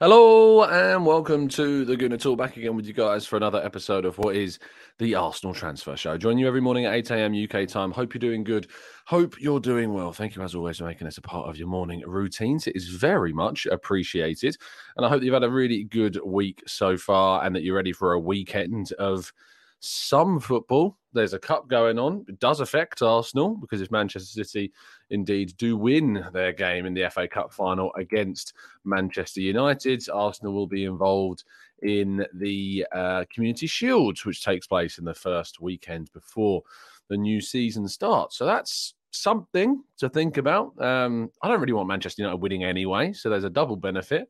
Hello and welcome to the Gooner Talk, back again with you guys for another episode of what is the Arsenal Transfer Show. I join you every morning at 8 a.m. UK time. Hope you're doing good. Hope you're doing well. Thank you as always for making us a part of your morning routines. It is very much appreciated. And I hope that you've had a really good week so far and that you're ready for a weekend of some football. There's a cup going on. It does affect Arsenal because if Manchester City indeed do win their game in the FA Cup final against Manchester United, Arsenal will be involved in the Community Shield, which takes place in the first weekend before the new season starts. So that's something to think about. I don't really want Manchester United winning anyway, so there's a double benefit.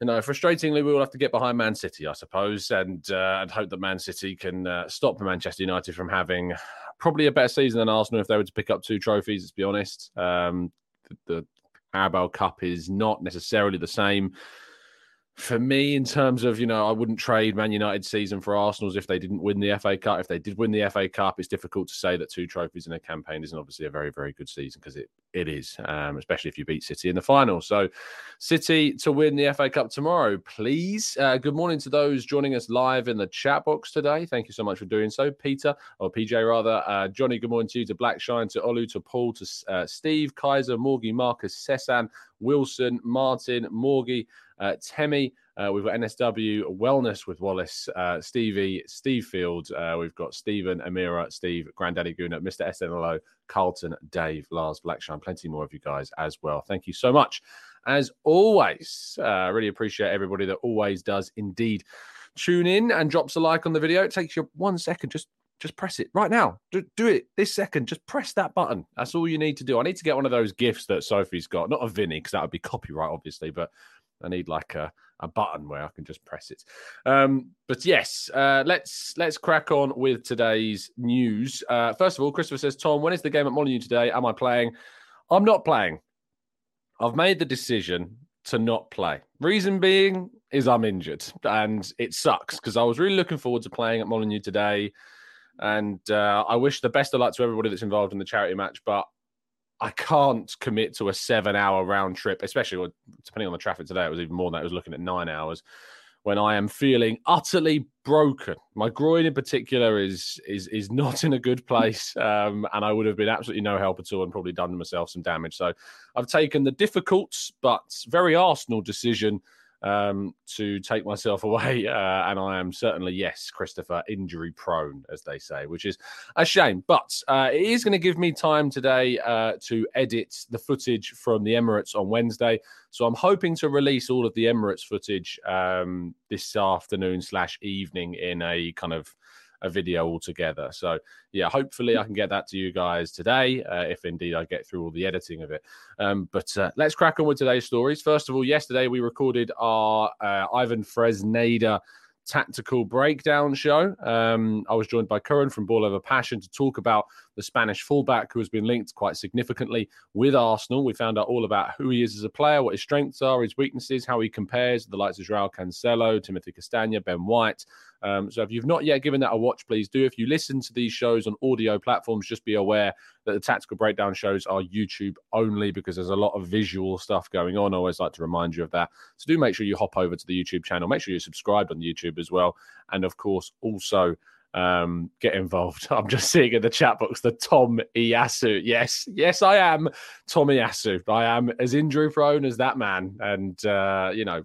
You know, frustratingly, we will have to get behind Man City, I suppose, and hope that Man City can stop Manchester United from having probably a better season than Arsenal if they were to pick up 2 trophies, let's be honest. The Carabao Cup is not necessarily the same for me in terms of, you know, I wouldn't trade Man United's season for Arsenal's if they didn't win the FA Cup. If they did win the FA Cup, it's difficult to say that 2 trophies in a campaign isn't obviously a very, very good season because it is, especially if you beat City in the final. So City to win the FA Cup tomorrow, please. Good morning to those joining us live in the chat box today. Thank you so much for doing so. Peter, or PJ rather. Johnny, good morning to you, to Blackshine, to Olu, to Paul, to Steve, Kaiser, Morgie, Marcus, Sessan, Wilson, Martin, Morgie, Temi. We've got NSW, Wellness with Wallace, Stevie, Steve Field. We've got Stephen, Amira, Steve, Grandaddy Gooner, Mr. SNLO, Carlton, Dave, Lars, Blackshine, plenty more of you guys as well. Thank you so much. As always, I really appreciate everybody that always does indeed tune in and drops a like on the video. It takes you 1 second. Just press it right now. Do it this second. Just press that button. That's all you need to do. I need to get one of those gifts that Sophie's got. Not a Vinny, because that would be copyright, obviously, but I need like a button where I can just press it. But yes, let's crack on with today's news. First of all, Christopher says, Tom, when is the game at Molineux today? Am I playing? I'm not playing. I've made the decision to not play. Reason being is I'm injured and it sucks because I was really looking forward to playing at Molineux today. And I wish the best of luck to everybody that's involved in the charity match, but I can't commit to a 7-hour round trip, especially depending on the traffic today. It was even more than that. I was looking at 9 hours when I am feeling utterly broken. My groin in particular is not in a good place. And I would have been absolutely no help at all and probably done myself some damage. So I've taken the difficult but very Arsenal decision to take myself away. And I am certainly, yes, Christopher, injury prone, as they say, which is a shame. But it is going to give me time today to edit the footage from the Emirates on Wednesday. So I'm hoping to release all of the Emirates footage this afternoon/evening in a kind of a video altogether. So yeah, hopefully I can get that to you guys today, if indeed I get through all the editing of it. But let's crack on with today's stories. First of all, yesterday we recorded our Ivan Fresneda tactical breakdown show. I was joined by Kieran from Ball Over Passion to talk about the Spanish fullback who has been linked quite significantly with Arsenal. We found out all about who he is as a player, what his strengths are, his weaknesses, how he compares to the likes of Joao Cancelo, Timothy Castagne, Ben White. So if you've not yet given that a watch, please do. If you listen to these shows on audio platforms, just be aware that the tactical breakdown shows are YouTube only because there's a lot of visual stuff going on. I always like to remind you of that. So do make sure you hop over to the YouTube channel. Make sure you're subscribed on YouTube as well. And of course, also get involved. I'm just seeing in the chat box the Tom Iyasu. Yes, I am Tom Iyasu. I am as injury prone as that man, and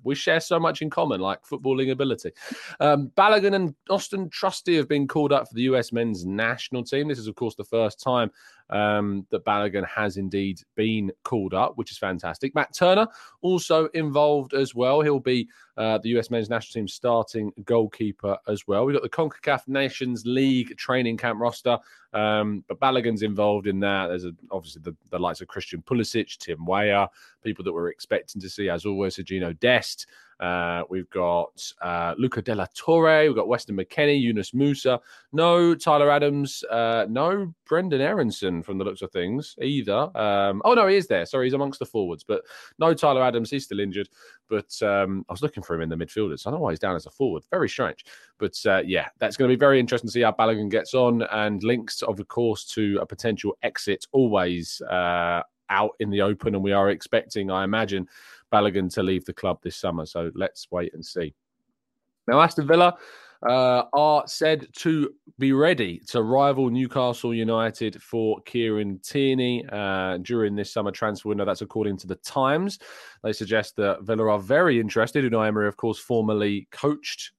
we share so much in common, like footballing ability. Balogun and Austin Trusty have been called up for the US men's national team. This is of course the first time that Balogun has indeed been called up, which is fantastic. Matt Turner also involved as well. He'll be the US men's national team's starting goalkeeper as well. We've got the CONCACAF Nations League training camp roster, but Balogun's involved in that. There's obviously the likes of Christian Pulisic, Tim Weah, people that we're expecting to see, as always, Sergino Dest. We've got Luca Della Torre. We've got Weston McKennie, Yunus Musa. No Tyler Adams. No Brendan Aronson from the looks of things either. No, he is there. Sorry, he's amongst the forwards. But no Tyler Adams. He's still injured. But I was looking for him in the midfielders. So I don't know why he's down as a forward. Very strange. But that's going to be very interesting to see how Balogun gets on, and links, of course, to a potential exit always out in the open. And we are expecting, I imagine, Balogun to leave the club this summer. So let's wait and see. Now, Aston Villa are said to be ready to rival Newcastle United for Kieran Tierney during this summer transfer window. That's according to The Times. They suggest that Villa are very interested. Unai Emery, of course, formerly coached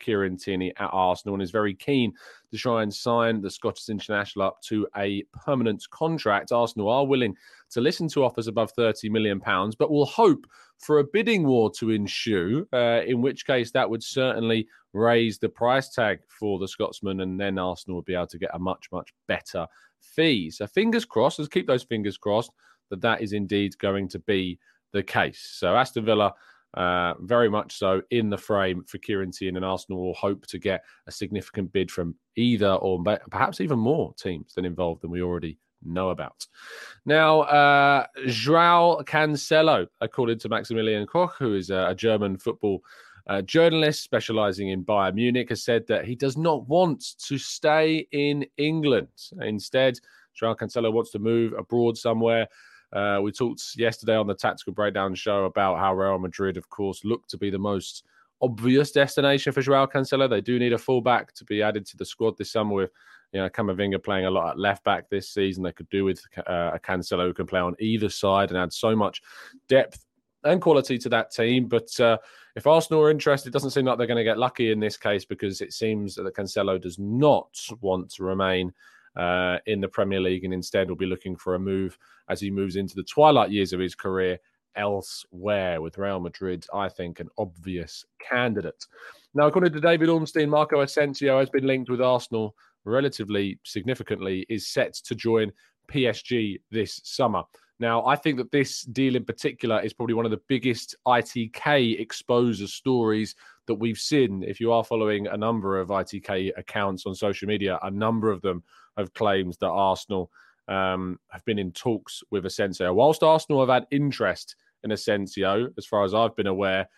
Kieran Tierney at Arsenal and is very keen to try and sign the Scottish international up to a permanent contract. Arsenal are willing to listen to offers above £30 million, but will hope for a bidding war to ensue, in which case that would certainly raise the price tag for the Scotsman, and then Arsenal would be able to get a much, much better fee. So fingers crossed, let's keep those fingers crossed, that is indeed going to be the case. So Aston Villa, very much so in the frame for Kieran Tierney, and Arsenal will hope to get a significant bid from either or perhaps even more teams than involved than we already know about. Now, Joao Cancelo, according to Maximilian Koch, who is a German football journalist specialising in Bayern Munich, has said that he does not want to stay in England. Instead, Joao Cancelo wants to move abroad somewhere. We talked yesterday on the Tactical Breakdown show about how Real Madrid, of course, look to be the most obvious destination for Joao Cancelo. They do need a fullback to be added to the squad this summer with Camavinga playing a lot at left-back this season. They could do with a Cancelo who can play on either side and add so much depth and quality to that team. But if Arsenal are interested, it doesn't seem like they're going to get lucky in this case, because it seems that Cancelo does not want to remain in the Premier League, and instead will be looking for a move as he moves into the twilight years of his career elsewhere, with Real Madrid, I think, an obvious candidate. Now, according to David Ornstein, Marco Asensio has been linked with Arsenal relatively significantly, is set to join PSG this summer. Now, I think that this deal in particular is probably one of the biggest ITK exposure stories that we've seen. If you are following a number of ITK accounts on social media, a number of them have claimed that Arsenal have been in talks with Asensio. Whilst Arsenal have had interest in Asensio, as far as I've been aware,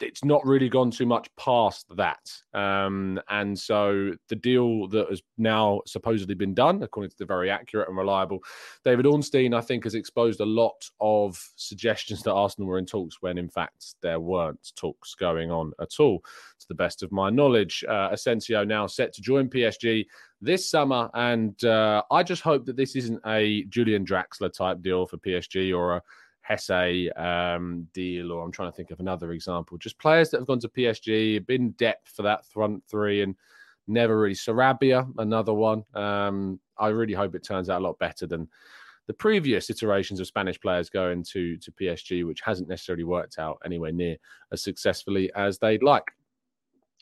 it's not really gone too much past that. And so the deal that has now supposedly been done, according to the very accurate and reliable David Ornstein, I think has exposed a lot of suggestions that Arsenal were in talks when, in fact, there weren't talks going on at all, to the best of my knowledge. Asensio now set to join PSG this summer. And I just hope that this isn't a Julian Draxler type deal for PSG, or a Hesse deal, or I'm trying to think of another example. Just players that have gone to PSG, been depth for that front three, and never really. Sarabia, another one. I really hope it turns out a lot better than the previous iterations of Spanish players going to PSG, which hasn't necessarily worked out anywhere near as successfully as they'd like.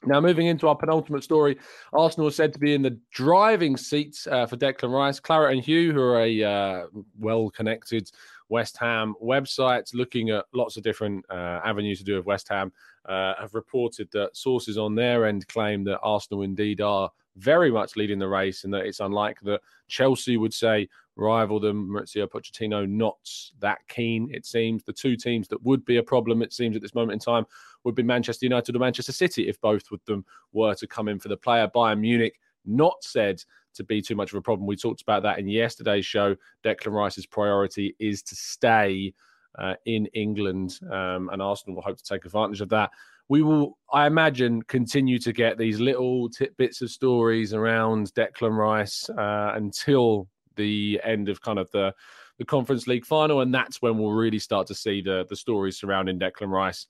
Now, moving into our penultimate story, Arsenal is said to be in the driving seats for Declan Rice. Claret and Hugh, who are a well-connected West Ham website, looking at lots of different avenues to do with West Ham, have reported that sources on their end claim that Arsenal indeed are very much leading the race, and that it's unlikely that Chelsea would, say, rival them. Mauricio Pochettino not that keen, it seems. The two teams that would be a problem, it seems, at this moment in time would be Manchester United or Manchester City if both of them were to come in for the player. Bayern Munich not said to be too much of a problem. We talked about that in yesterday's show. Declan Rice's priority is to stay in England, and Arsenal will hope to take advantage of that. We will, I imagine, continue to get these little tidbits of stories around Declan Rice until the end of kind of the Conference League final, and that's when we'll really start to see the stories surrounding Declan Rice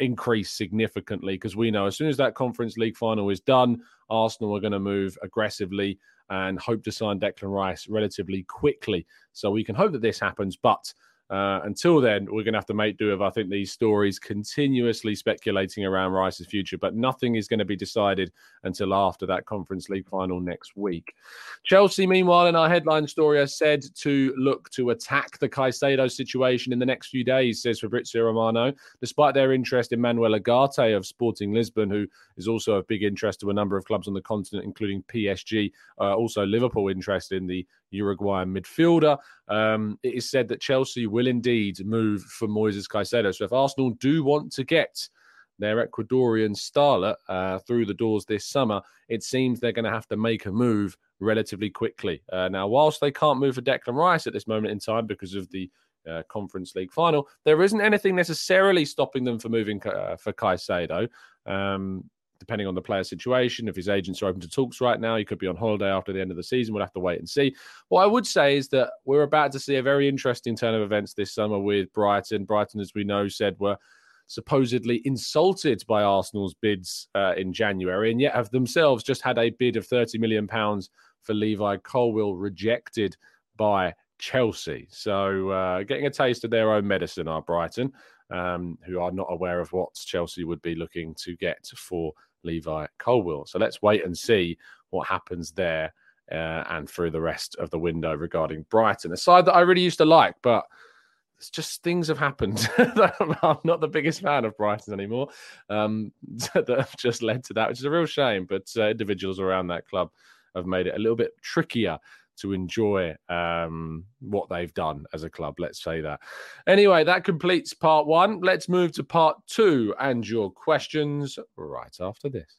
increase significantly, because we know as soon as that Conference League final is done, Arsenal are going to move aggressively and hope to sign Declan Rice relatively quickly. So we can hope that this happens, but until then, we're going to have to make do with, I think, these stories continuously speculating around Rice's future, but nothing is going to be decided until after that Conference League final next week. Chelsea, meanwhile, in our headline story, are said to look to attack the Caicedo situation in the next few days, says Fabrizio Romano, despite their interest in Manuel Ugarte of Sporting Lisbon, who is also of big interest to a number of clubs on the continent, including PSG, also Liverpool interest in the Uruguayan midfielder. It is said that Chelsea will indeed move for Moises Caicedo. So if Arsenal do want to get their Ecuadorian starlet through the doors this summer, it seems they're going to have to make a move relatively quickly. Now, whilst they can't move for Declan Rice at this moment in time because of the Conference League final, there isn't anything necessarily stopping them from moving for Caicedo. Depending on the player situation, if his agents are open to talks right now, he could be on holiday after the end of the season. We'll have to wait and see. What I would say is that we're about to see a very interesting turn of events this summer with Brighton. Brighton, as we know, said were supposedly insulted by Arsenal's bids in January, and yet have themselves just had a bid of £30 million for Levi Colwill rejected by Chelsea. So getting a taste of their own medicine are Brighton, who are not aware of what Chelsea would be looking to get for Levi Colwill. So let's wait and see what happens there and through the rest of the window regarding Brighton, a side that I really used to like, but it's just things have happened. I'm not the biggest fan of Brighton anymore. That have just led to that, which is a real shame. But individuals around that club have made it a little bit trickier to enjoy what they've done as a club, let's say that. Anyway, that completes part one. Let's move to part two and your questions right after this.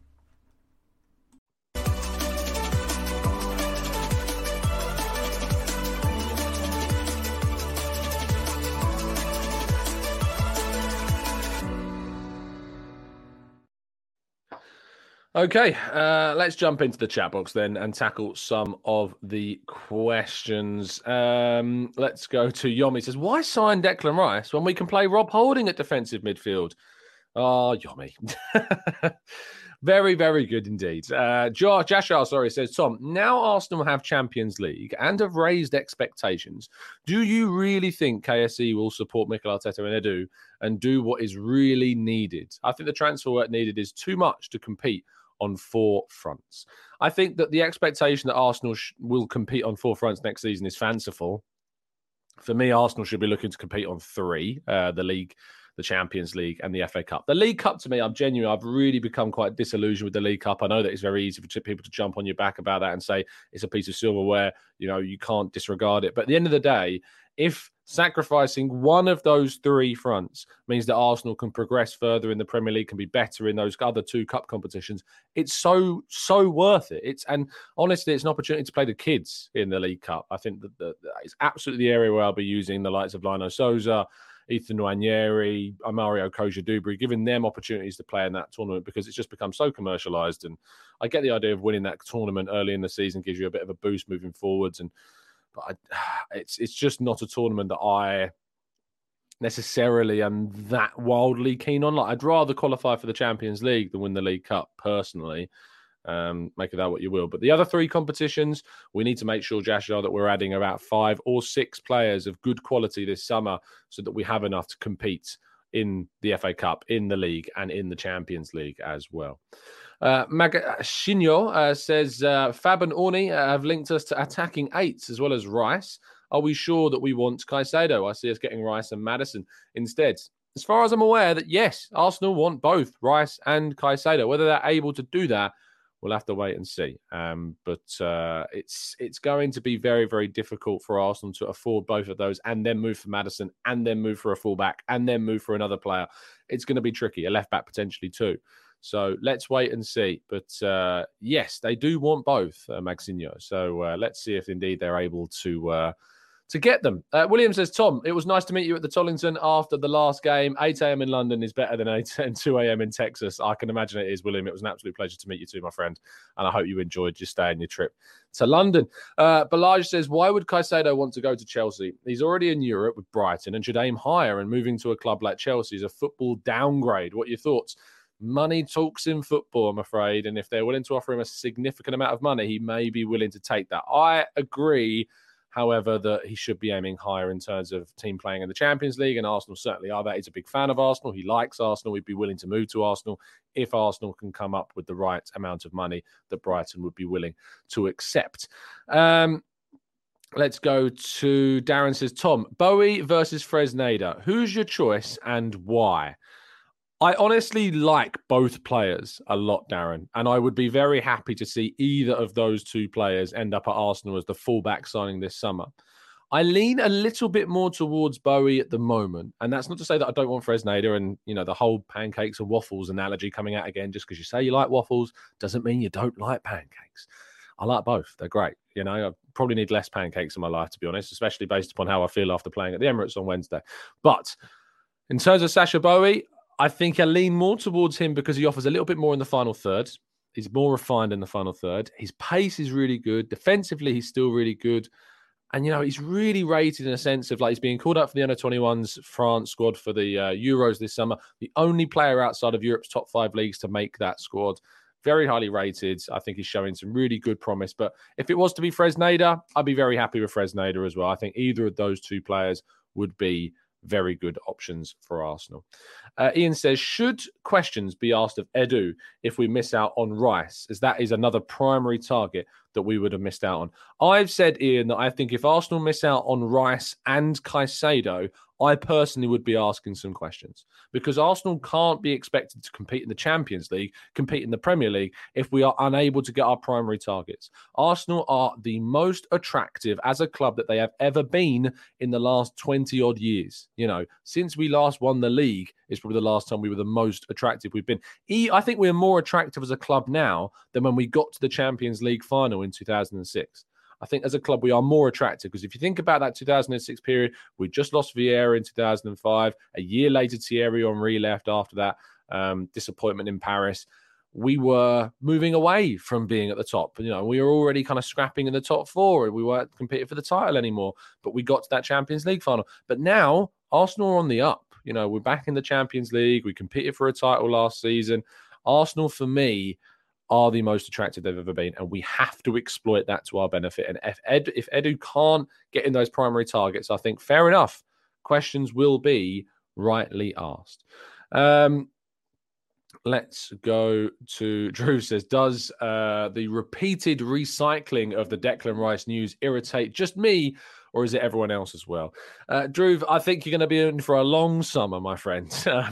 Okay, let's jump into the chat box then and tackle some of the questions. Let's go to Yomi. He says, why sign Declan Rice when we can play Rob Holding at defensive midfield? Oh, Yomi. Very, very good indeed. Jashar, says, Tom, now Arsenal have Champions League and have raised expectations. Do you really think KSE will support Mikel Arteta and Edu and do what is really needed? I think the transfer work needed is too much to compete on four fronts. I think that the expectation that Arsenal will compete on four fronts next season is fanciful. For me, Arsenal should be looking to compete on three, the league the Champions League and the FA Cup. The League Cup, to me, I've really become quite disillusioned with the League Cup. I know that it's very easy for people to jump on your back about that and say it's a piece of silverware, you know, you can't disregard it. But at the end of the day, if sacrificing one of those three fronts means that Arsenal can progress further in the Premier League, can be better in those other two cup competitions, it's so worth it. And honestly, it's an opportunity to play the kids in the League Cup. I think that it's absolutely the area where I'll be using the likes of Lino Souza, Ethan Nwanieri, Mario Koja-Dubry, giving them opportunities to play in that tournament, because it's just become so commercialised. And I get the idea of winning that tournament early in the season gives you a bit of a boost moving forwards, but it's just not a tournament that I necessarily am that wildly keen on. Like, I'd rather qualify for the Champions League than win the League Cup, personally. Make of that what you will. But the other three competitions, we need to make sure, Jashar, that we're adding about 5 or 6 players of good quality this summer so that we have enough to compete in the FA Cup, in the league, and in the Champions League as well. Magashinyo says, Fab and Orny have linked us to attacking eights as well as Rice. Are we sure that we want Caicedo? I see us getting Rice and Maddison instead. As far as I'm aware, that yes, Arsenal want both Rice and Caicedo. Whether they're able to do that, we'll have to wait and see. But it's going to be very, very difficult for Arsenal to afford both of those and then move for Maddison and then move for a fullback and then move for another player. It's going to be tricky, a left-back potentially too. So let's wait and see. But yes, they do want both, Maxinho. So let's see if indeed they're able to get them. William says, Tom, it was nice to meet you at the Tollington after the last game. 8 a.m. in London is better than 8 and 2 a.m. in Texas. I can imagine it is, William. It was an absolute pleasure to meet you too, my friend. And I hope you enjoyed your stay and your trip to London. Balaj says, why would Caicedo want to go to Chelsea? He's already in Europe with Brighton and should aim higher, and moving to a club like Chelsea is a football downgrade. What are your thoughts? Money talks in football, I'm afraid. And if they're willing to offer him a significant amount of money, he may be willing to take that. I agree, however, that he should be aiming higher in terms of team playing in the Champions League, and Arsenal certainly are that. He's a big fan of Arsenal. He likes Arsenal. He'd be willing to move to Arsenal if Arsenal can come up with the right amount of money that Brighton would be willing to accept. Let's go to Darren says, Tom, Bowie versus Fresneda. Who's your choice and why? I honestly like both players a lot, Darren, and I would be very happy to see either of those two players end up at Arsenal as the fullback signing this summer. I lean a little bit more towards Bowie at the moment, and that's not to say that I don't want Fresneda, and, you know, the whole pancakes and waffles analogy coming out again. Just because you say you like waffles doesn't mean you don't like pancakes. I like both. They're great. You know, I probably need less pancakes in my life, to be honest, especially based upon how I feel after playing at the Emirates on Wednesday. But in terms of Sasha Bowie, I think I lean more towards him because he offers a little bit more in the final third. He's more refined in the final third. His pace is really good. Defensively, he's still really good. And, you know, he's really rated in a sense of, like, he's being called up for the Under-21s France squad for the Euros this summer. The only player outside of Europe's top 5 leagues to make that squad. Very highly rated. I think he's showing some really good promise. But if it was to be Fresneda, I'd be very happy with Fresneda as well. I think either of those two players would be very good options for Arsenal. Ian says, should questions be asked of Edu if we miss out on Rice, as that is another primary target that we would have missed out on? I've said, Ian, that I think if Arsenal miss out on Rice and Caicedo, I personally would be asking some questions, because Arsenal can't be expected to compete in the Champions League, compete in the Premier League, if we are unable to get our primary targets. Arsenal are the most attractive as a club that they have ever been in the last 20-odd years. You know, since we last won the league is probably the last time we were the most attractive we've been. I think we're more attractive as a club now than when we got to the Champions League final in 2006. I think as a club, we are more attractive, because if you think about that 2006 period, we just lost Vieira in 2005. A year later, Thierry Henry left after that disappointment in Paris. We were moving away from being at the top. You know, we were already kind of scrapping in the top 4, and we weren't competing for the title anymore, but we got to that Champions League final. But now Arsenal are on the up. You know, we're back in the Champions League. We competed for a title last season. Arsenal, for me, are the most attractive they've ever been, and we have to exploit that to our benefit. And if Edu can't get in those primary targets, I think, fair enough, questions will be rightly asked. Let's go to Drew says, does the repeated recycling of the Declan Rice news irritate just me, or is it everyone else as well? Dhruv, I think you're going to be in for a long summer, my friend,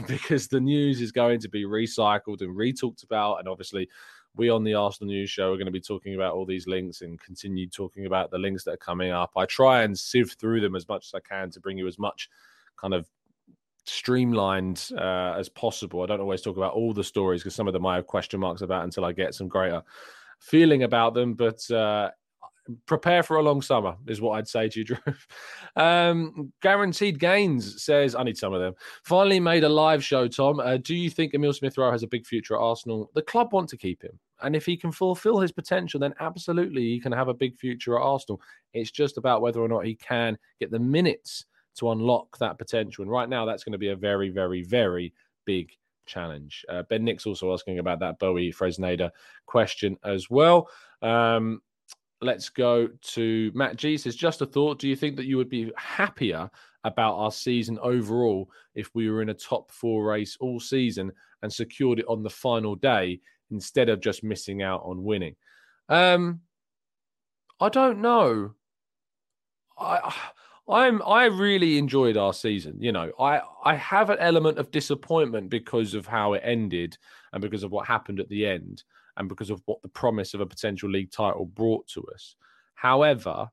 because the news is going to be recycled and re-talked about. And obviously, we on the Arsenal News Show are going to be talking about all these links and continue talking about the links that are coming up. I try and sift through them as much as I can to bring you as much kind of streamlined as possible. I don't always talk about all the stories because some of them I have question marks about until I get some greater feeling about them. But prepare for a long summer is what I'd say to you, Drew. Guaranteed Gains says, I need some of them. Finally made a live show, Tom. Do you think Emile Smith-Rowe has a big future at Arsenal? The club want to keep him. And if he can fulfill his potential, then absolutely he can have a big future at Arsenal. It's just about whether or not he can get the minutes to unlock that potential. And right now, that's going to be a very, very, very big challenge. Ben Nick's also asking about that Bowie Fresneda question as well. Let's go to Matt G. Says, just a thought. Do you think that you would be happier about our season overall if we were in a top four race all season and secured it on the final day instead of just missing out on winning? I don't know. I really enjoyed our season. You know, I have an element of disappointment because of how it ended and because of what happened at the end and because of what the promise of a potential league title brought to us. However,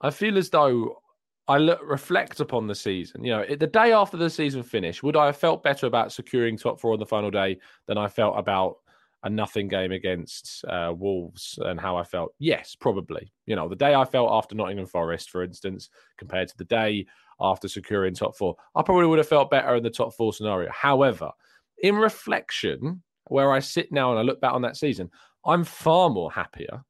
I feel as though I reflect upon the season. You know, the day after the season finished, would I have felt better about securing top four on the final day than I felt about a nothing game against Wolves and how I felt? Yes, probably. You know, the day I felt after Nottingham Forest, for instance, compared to the day after securing top four, I probably would have felt better in the top four scenario. However, in reflection, where I sit now and I look back on that season, I'm far more happier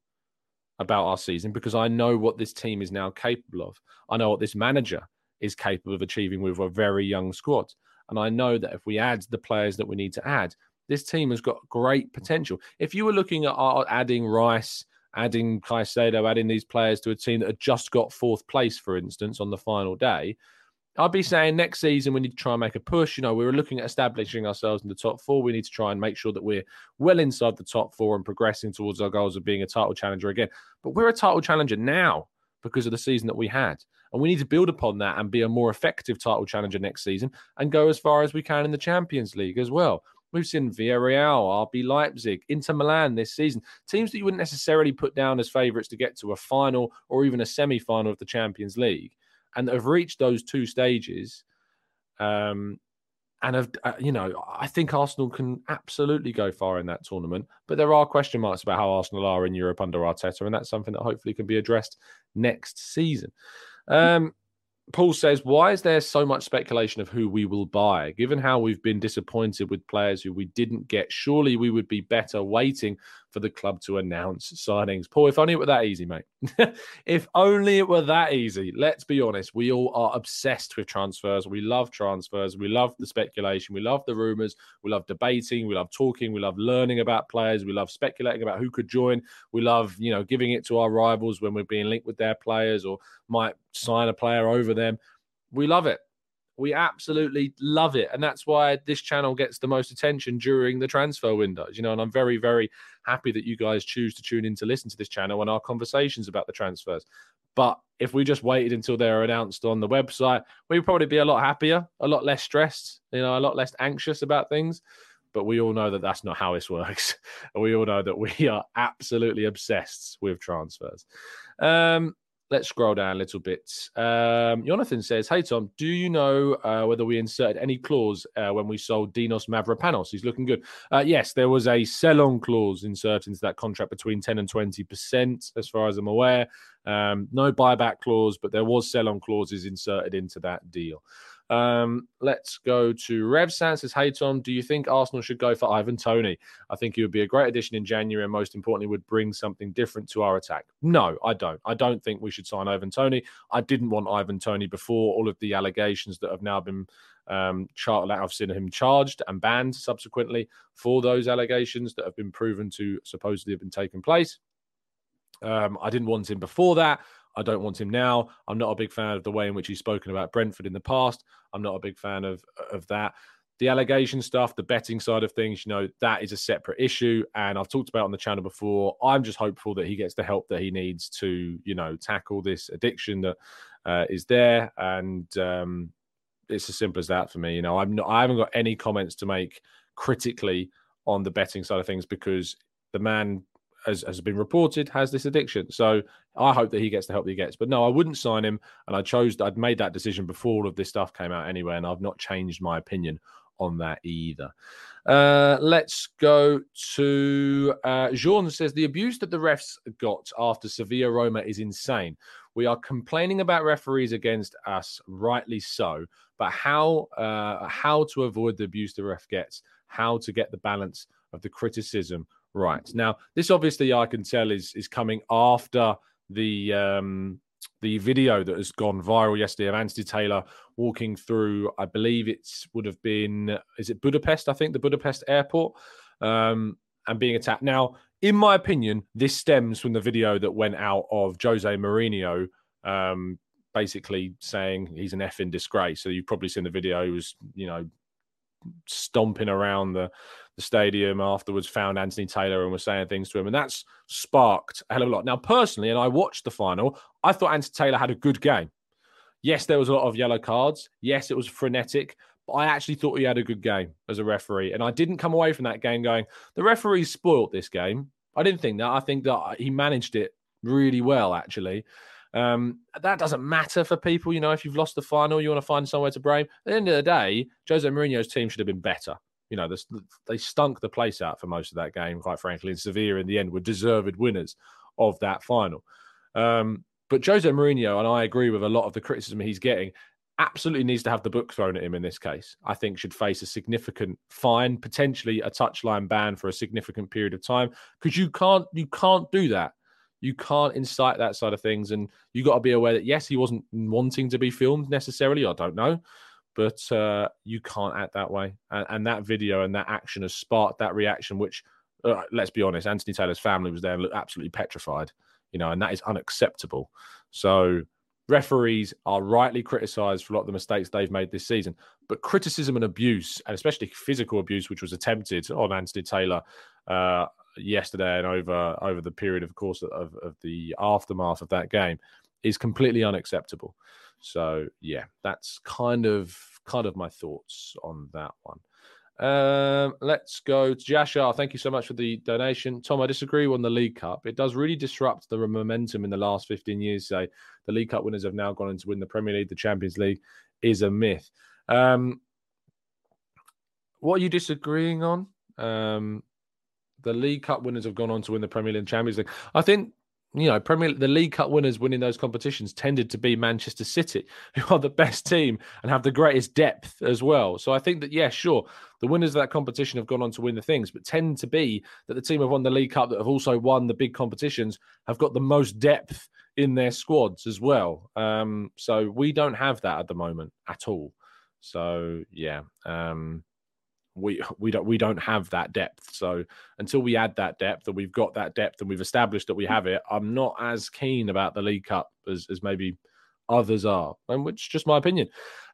about our season because I know what this team is now capable of. I know what this manager is capable of achieving with a very young squad. And I know that if we add the players that we need to add, this team has got great potential. If you were looking at adding Rice, adding Caicedo, adding these players to a team that had just got fourth place, for instance, on the final day, I'd be saying next season we need to try and make a push. You know, we were looking at establishing ourselves in the top four. We need to try and make sure that we're well inside the top four and progressing towards our goals of being a title challenger again. But we're a title challenger now because of the season that we had. And we need to build upon that and be a more effective title challenger next season and go as far as we can in the Champions League as well. We've seen Villarreal, RB Leipzig, Inter Milan this season. Teams that you wouldn't necessarily put down as favourites to get to a final or even a semi-final of the Champions League and have reached those two stages. And, have, you know, I think Arsenal can absolutely go far in that tournament. But there are question marks about how Arsenal are in Europe under Arteta. And that's something that hopefully can be addressed next season. Paul says, why is there so much speculation of who we will buy? Given how we've been disappointed with players who we didn't get, surely we would be better waiting for the club to announce signings. Paul, if only it were that easy, mate. If only it were that easy. Let's be honest. We all are obsessed with transfers. We love transfers. We love the speculation. We love the rumours. We love debating. We love talking. We love learning about players. We love speculating about who could join. We love, you know, giving it to our rivals when we're being linked with their players or might sign a player over them. We love it. We absolutely love it. And that's why this channel gets the most attention during the transfer windows, you know, and I'm very, very happy that you guys choose to tune in to listen to this channel and our conversations about the transfers. But if we just waited until they're announced on the website, we'd probably be a lot happier, a lot less stressed, you know, a lot less anxious about things. But we all know that that's not how this works. And we all know that we are absolutely obsessed with transfers. Let's scroll down a little bit. Jonathan says, hey, Tom, do you know whether we inserted any clause when we sold Dinos Mavropanos? He's looking good. Yes, there was a sell-on clause inserted into that contract between 10 and 20%, as far as I'm aware. No buyback clause, but there was sell-on clauses inserted into that deal. Let's go to Rev Sans says, hey, Tom, do you think Arsenal should go for Ivan Toney? I think he would be a great addition in January and most importantly would bring something different to our attack. No, I don't. I don't think we should sign Ivan Toney. I didn't want Ivan Toney before all of the allegations that have now been I've seen him charged and banned subsequently for those allegations that have been proven to supposedly have been taking place. I didn't want him before that. I don't want him now. I'm not a big fan of the way in which he's spoken about Brentford in the past. I'm not a big fan of that. The allegation stuff, the betting side of things, you know, that is a separate issue. And I've talked about on the channel before. I'm just hopeful that he gets the help that he needs to, you know, tackle this addiction that is there, and it's as simple as that for me. You know, I haven't got any comments to make critically on the betting side of things, because the man, as has been reported, has this addiction. So I hope that he gets the help that he gets. But no, I wouldn't sign him, and I'd made that decision before all of this stuff came out anyway, and I've not changed my opinion on that either. Let's go to Jean says, the abuse that the refs got after Sevilla-Roma is insane. We are complaining about referees against us, rightly so, but how to avoid the abuse the ref gets, how to get the balance of the criticism right. Now, this obviously I can tell is coming after the video that has gone viral yesterday of Anthony Taylor walking through, I believe is it Budapest? I think the Budapest airport, and being attacked. Now, in my opinion, this stems from the video that went out of Jose Mourinho, basically saying he's an effing disgrace. So you've probably seen the video. He was, you know, stomping around the stadium afterwards, found Anthony Taylor and was saying things to him, and that's sparked a hell of a lot. Now, personally, and I watched the final, I thought Anthony Taylor had a good game. Yes, there was a lot of yellow cards. Yes, it was frenetic, but I actually thought he had a good game as a referee, and I didn't come away from that game going, the referee spoiled this game. I didn't think that. I think that he managed it really well, actually. That doesn't matter for people. You know, if you've lost the final, you want to find somewhere to blame. At the end of the day, Jose Mourinho's team should have been better. You know, they stunk the place out for most of that game, quite frankly. And Sevilla, in the end, were deserved winners of that final. But Jose Mourinho, and I agree with a lot of the criticism he's getting, absolutely needs to have the book thrown at him in this case. I think should face a significant fine, potentially a touchline ban for a significant period of time, because you can't do that. You can't incite that side of things, and you got to be aware that, yes, he wasn't wanting to be filmed necessarily. I don't know, but you can't act that way. And that video and that action has sparked that reaction, which, let's be honest, Anthony Taylor's family was there and looked absolutely petrified, you know, and that is unacceptable. So referees are rightly criticised for a lot of the mistakes they've made this season, but criticism and abuse, and especially physical abuse, which was attempted on Anthony Taylor yesterday and over the period, of course, of the aftermath of that game, is completely unacceptable. So yeah, that's kind of my thoughts on that one. Let's go to Jashar. Thank you so much for the donation. Tom, I disagree on the League Cup. It does really disrupt the momentum in the last 15 years. Say the League Cup winners have now gone on to win the Premier League. The Champions League is a myth. What are you disagreeing on? The League Cup winners have gone on to win the Premier League and Champions League. I think, you know, the League Cup winners winning those competitions tended to be Manchester City, who are the best team and have the greatest depth as well. So I think that, yeah, sure, the winners of that competition have gone on to win the things, but tend to be that the team have won the League Cup that have also won the big competitions have got the most depth in their squads as well. So we don't have that at the moment at all. So, yeah. We don't have that depth. So until we add that depth, and we've got that depth, and we've established that we have it, I'm not as keen about the League Cup as maybe others are, and which is just my opinion.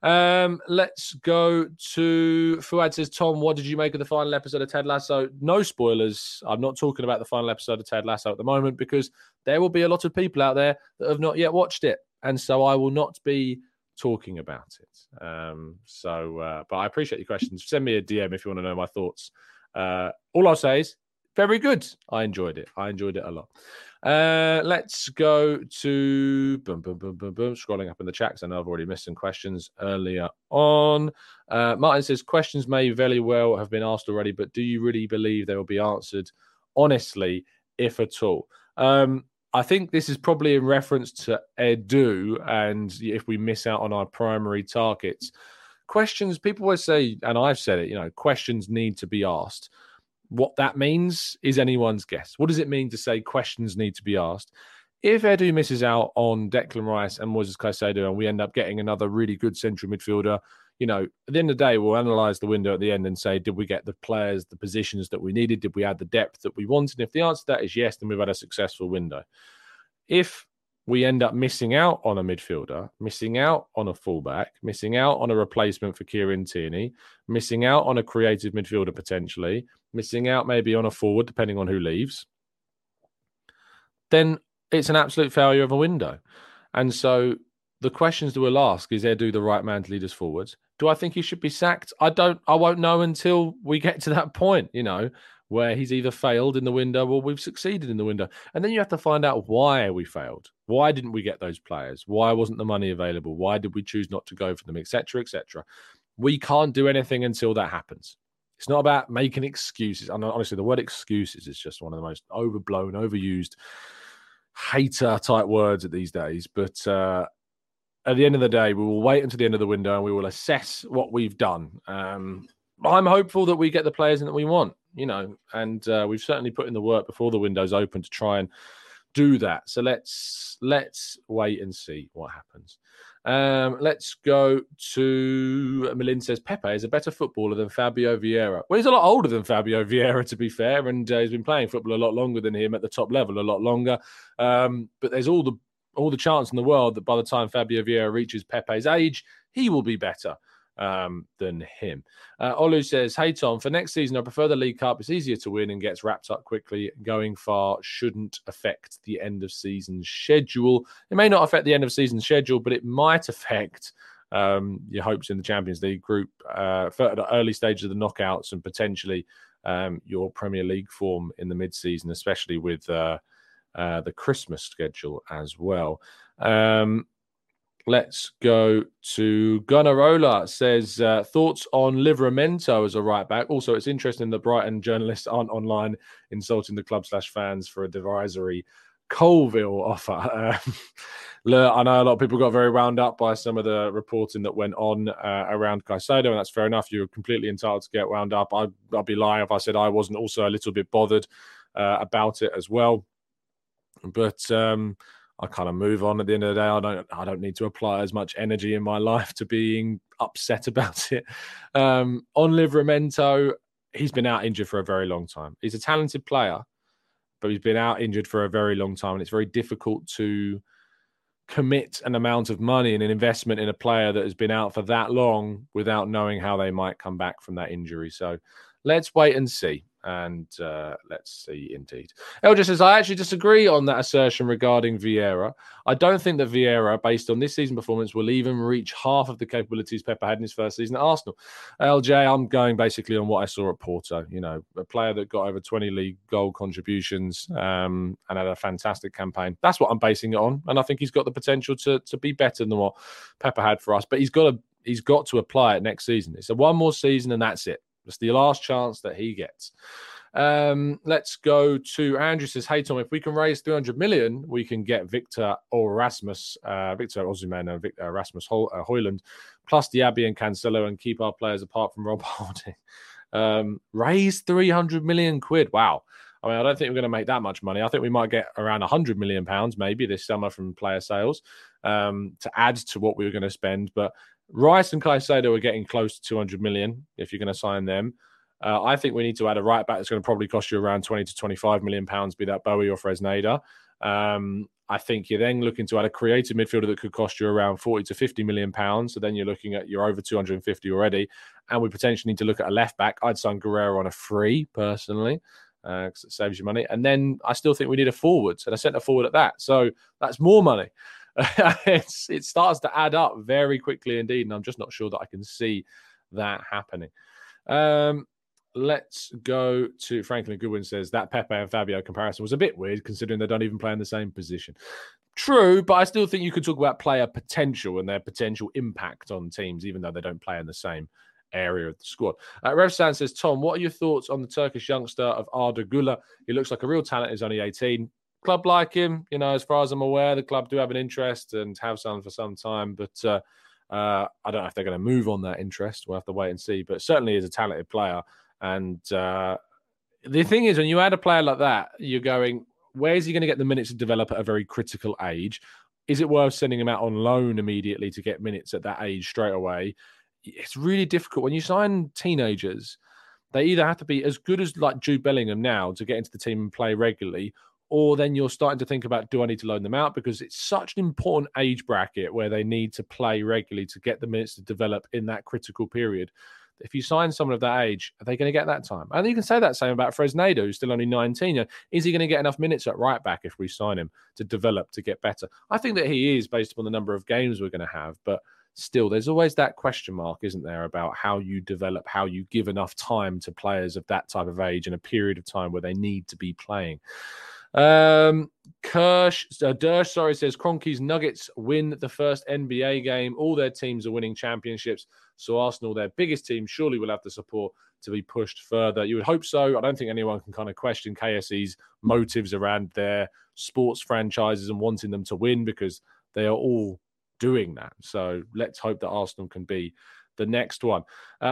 Let's go to Fuad says, Tom, what did you make of the final episode of Ted Lasso? No spoilers. I'm not talking about the final episode of Ted Lasso at the moment, because there will be a lot of people out there that have not yet watched it, and so I will not be talking about it. But I appreciate your questions. Send me a DM if you want to know my thoughts. All I'll say is very good. I enjoyed it. I enjoyed it a lot. Let's go to scrolling up in the chat, because I know I've already missed some questions earlier on. Martin says, questions may very well have been asked already, but do you really believe they will be answered honestly, if at all? I think this is probably in reference to Edu, and if we miss out on our primary targets. Questions, people always say, and I've said it, you know, questions need to be asked. What that means is anyone's guess. What does it mean to say questions need to be asked? If Edu misses out on Declan Rice and Moises Caicedo, and we end up getting another really good central midfielder, you know, at the end of the day, we'll analyse the window at the end and say, did we get the players, the positions that we needed? Did we add the depth that we wanted? And if the answer to that is yes, then we've had a successful window. If we end up missing out on a midfielder, missing out on a fullback, missing out on a replacement for Kieran Tierney, missing out on a creative midfielder potentially, missing out maybe on a forward, depending on who leaves, then it's an absolute failure of a window. And so the questions that we'll ask is Edu the right man to lead us forwards? Do I think he should be sacked? I won't know until we get to that point, you know, where he's either failed in the window or we've succeeded in the window. And then you have to find out why we failed. Why didn't we get those players? Why wasn't the money available? Why did we choose not to go for them, et cetera, et cetera? We can't do anything until that happens. It's not about making excuses. And honestly, the word excuses is just one of the most overblown, overused, hater-type words these days. But at the end of the day, we will wait until the end of the window and we will assess what we've done. I'm hopeful that we get the players in that we want, you know, and we've certainly put in the work before the window's open to try and do that. So let's wait and see what happens. Let's go to Malin says Pepe is a better footballer than Fabio Vieira. Well, he's a lot older than Fabio Vieira, to be fair, and he's been playing football a lot longer than him at the top level, a lot longer. But there's all the chance in the world that by the time Fabio Vieira reaches Pepe's age, he will be better than him. Olu says, hey, Tom, for next season, I prefer the League Cup. It's easier to win and gets wrapped up quickly. Going far shouldn't affect the end of season schedule. It may not affect the end of season schedule, but it might affect your hopes in the Champions League group for the early stages of the knockouts and potentially your Premier League form in the mid-season, especially with the Christmas schedule as well. Let's go to Gunarola. Says, thoughts on Livramento as a right-back? Also, it's interesting that Brighton journalists aren't online insulting the club/fans for a divisory Colwill offer. I know a lot of people got very wound up by some of the reporting that went on around Caicedo, and that's fair enough. You're completely entitled to get wound up. I'd be lying if I said I wasn't also a little bit bothered about it as well. But I kind of move on at the end of the day. I don't need to apply as much energy in my life to being upset about it. On Livramento, he's been out injured for a very long time. He's a talented player, but he's been out injured for a very long time. And it's very difficult to commit an amount of money and an investment in a player that has been out for that long without knowing how they might come back from that injury. So let's wait and see. And let's see, indeed. Elger says, I actually disagree on that assertion regarding Vieira. I don't think that Vieira, based on this season performance, will even reach half of the capabilities Pepe had in his first season at Arsenal. LJ, I'm going basically on what I saw at Porto. You know, a player that got over 20 league goal contributions and had a fantastic campaign. That's what I'm basing it on. And I think he's got the potential to be better than what Pepe had for us. But he's got to apply it next season. It's a one more season and that's it. It's the last chance that he gets. Let's go to Andrew says, hey, Tom, if we can raise 300 million, we can get Victor Osimhen and Victor Rasmus Højlund, plus Diaby and Cancelo and keep our players apart from Rob Holding. Raise 300 million quid. Wow. I mean, I don't think we're going to make that much money. I think we might get around £100 million maybe this summer from player sales to add to what we were going to spend. But Rice and Caicedo are getting close to 200 million if you're going to sign them. I think we need to add a right back that's going to probably cost you around 20 to 25 million pounds, be that Bowie or Fresneda. I think you're then looking to add a creative midfielder that could cost you around 40 to 50 million pounds. So then you're looking at you're over 250 already. And we potentially need to look at a left back. I'd sign Guerrero on a free personally because it saves you money. And then I still think we need a forward and a centre forward at that. So that's more money. It starts to add up very quickly indeed, and I'm just not sure that I can see that happening. Let's go to Franklin Goodwin says that Pepe and Fabio comparison was a bit weird considering they don't even play in the same position. True, but I still think you could talk about player potential and their potential impact on teams, even though they don't play in the same area of the squad. Revsan says, Tom, what are your thoughts on the Turkish youngster of Arda Güler? He looks like a real talent. He's only 18. Club like him, you know, as far as I'm aware, the club do have an interest and have some for some time, but I don't know if they're going to move on that interest. We'll have to wait and see, but certainly is a talented player. And the thing is, when you add a player like that, you're going, where is he going to get the minutes to develop at a very critical age? Is it worth sending him out on loan immediately to get minutes at that age straight away? It's really difficult. When you sign teenagers, they either have to be as good as like Jude Bellingham now to get into the team and play regularly, or then you're starting to think about, do I need to loan them out? Because it's such an important age bracket where they need to play regularly to get the minutes to develop in that critical period. If you sign someone of that age, are they going to get that time? And you can say that same about Fresneda, who's still only 19. Is he going to get enough minutes at right back if we sign him to develop, to get better? I think that he is, based upon the number of games we're going to have. But still, there's always that question mark, isn't there, about how you develop, how you give enough time to players of that type of age in a period of time where they need to be playing. Dersh says Cronky's Nuggets win the first NBA game. All their teams are winning championships, so Arsenal, their biggest team, surely will have the support to be pushed further. You would hope so. I don't think anyone can kind of question KSE's motives around their sports franchises and wanting them to win, because they are all doing that. So let's hope that Arsenal can be the next one.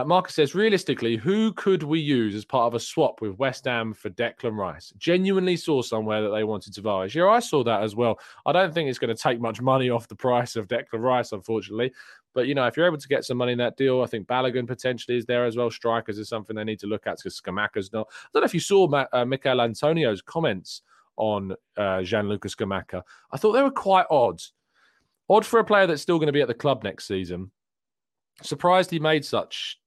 Marcus says, realistically, who could we use as part of a swap with West Ham for Declan Rice? Genuinely saw somewhere that they wanted Tavares. Yeah, I saw that as well. I don't think it's going to take much money off the price of Declan Rice, unfortunately. But, you know, if you're able to get some money in that deal, I think Balogun potentially is there as well. Strikers is something they need to look at, because Scamacca's not. I don't know if you saw Mikel Antonio's comments on Gianluca Scamacca. I thought they were quite odd. Odd for a player that's still going to be at the club next season. Surprised he made such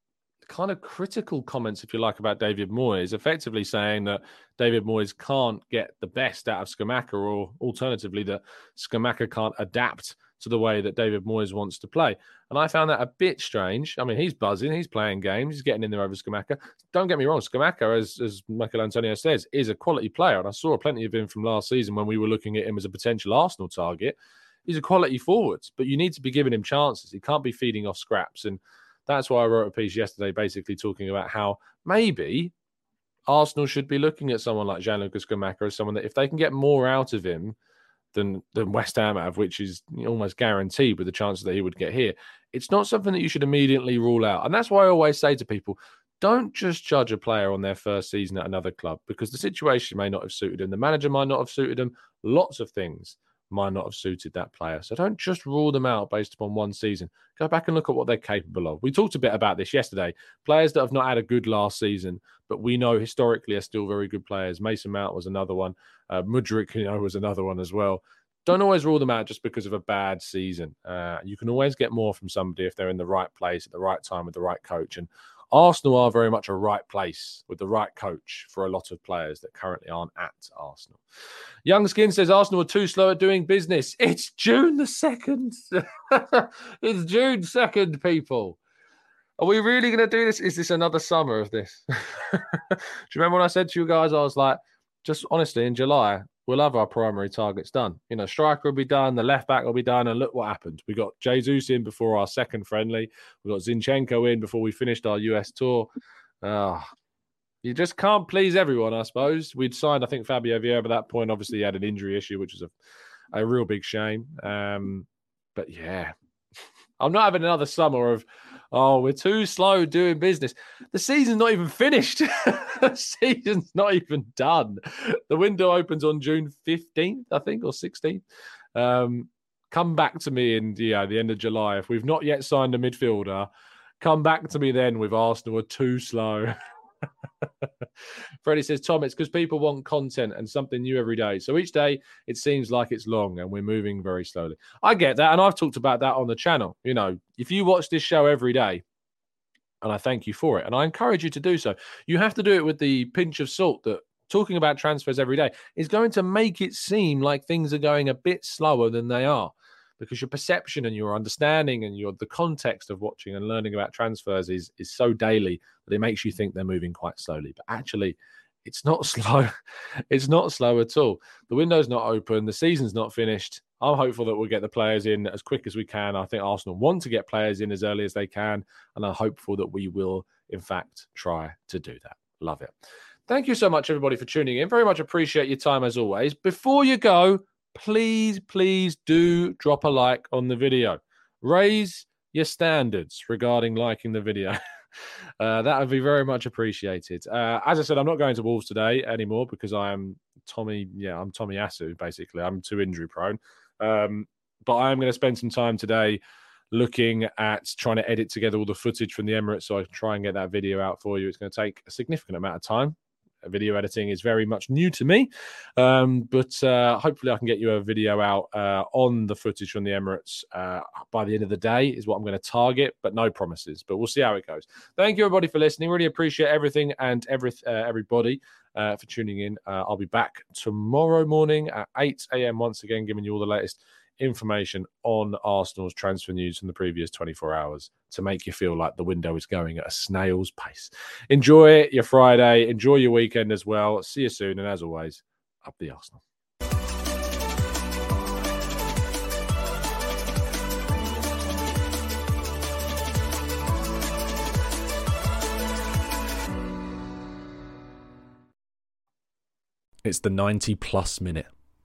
kind of critical comments, if you like, about David Moyes, effectively saying that David Moyes can't get the best out of Scamacca, or alternatively that Scamacca can't adapt to the way that David Moyes wants to play. And I found that a bit strange. I mean, he's buzzing, he's playing games, he's getting in there over Scamacca. Don't get me wrong, Scamacca, as Michael Antonio says, is a quality player. And I saw plenty of him from last season when we were looking at him as a potential Arsenal target. He's a quality forward, but you need to be giving him chances. He can't be feeding off scraps. And that's why I wrote a piece yesterday basically talking about how maybe Arsenal should be looking at someone like Gianluca Scamacca as someone that, if they can get more out of him than West Ham have, which is almost guaranteed with the chances that he would get here, it's not something that you should immediately rule out. And that's why I always say to people, don't just judge a player on their first season at another club, because the situation may not have suited him. The manager might not have suited him. Lots of things might not have suited that player. So don't just rule them out based upon one season. Go back and look at what they're capable of. We talked a bit about this yesterday. Players that have not had a good last season, but we know historically are still very good players. Mason Mount was another one. Mudryk, was another one as well. Don't always rule them out just because of a bad season. You can always get more from somebody if they're in the right place at the right time with the right coach. And Arsenal are very much a right place with the right coach for a lot of players that currently aren't at Arsenal. Youngskin says Arsenal are too slow at doing business. It's June the 2nd. It's June 2nd, people. Are we really going to do this? Is this another summer of this? Do you remember when I said to you guys, I was like, just honestly, in July, we'll have our primary targets done. Striker will be done, the left back will be done, and look what happened. We got Jesus in before our second friendly. We got Zinchenko in before we finished our US tour. You just can't please everyone, I suppose. We'd signed, I think, Fabio Vieira by that point. Obviously, he had an injury issue, which is a real big shame. But yeah, I'm not having another summer of, we're too slow doing business. The season's not even finished. The season's not even done. The window opens on June 15th, I think, or 16th. Come back to me in the end of July. If we've not yet signed a midfielder, come back to me then with Arsenal are too slow. Freddie says, Tom, it's because people want content and something new every day. So each day it seems like it's long and we're moving very slowly. I get that. And I've talked about that on the channel. If you watch this show every day, and I thank you for it, and I encourage you to do so, you have to do it with the pinch of salt that talking about transfers every day is going to make it seem like things are going a bit slower than they are, because your perception and your understanding and the context of watching and learning about transfers is so daily that it makes you think they're moving quite slowly. But actually, it's not slow. It's not slow at all. The window's not open. The season's not finished. I'm hopeful that we'll get the players in as quick as we can. I think Arsenal want to get players in as early as they can, and I'm hopeful that we will, in fact, try to do that. Love it. Thank you so much, everybody, for tuning in. Very much appreciate your time, as always. Before you go, please do drop a like on the video. Raise your standards regarding liking the video. That would be very much appreciated. As I said, I'm not going to Wolves today anymore because I'm Tommy Asu, basically. I'm too injury prone. But I'm going to spend some time today looking at trying to edit together all the footage from the Emirates so I can try and get that video out for you. It's going to take a significant amount of time. video editing is very much new to me. But hopefully I can get you a video out on the footage from the Emirates by the end of the day is what I'm going to target, but no promises. But we'll see how it goes. Thank you, everybody, for listening. Really appreciate everything and everybody. For tuning in. I'll be back tomorrow morning at 8 a.m. once again, giving you all the latest information on Arsenal's transfer news from the previous 24 hours to make you feel like the window is going at a snail's pace. Enjoy your Friday. Enjoy your weekend as well. See you soon. And as always, up the Arsenal. It's the 90-plus minute.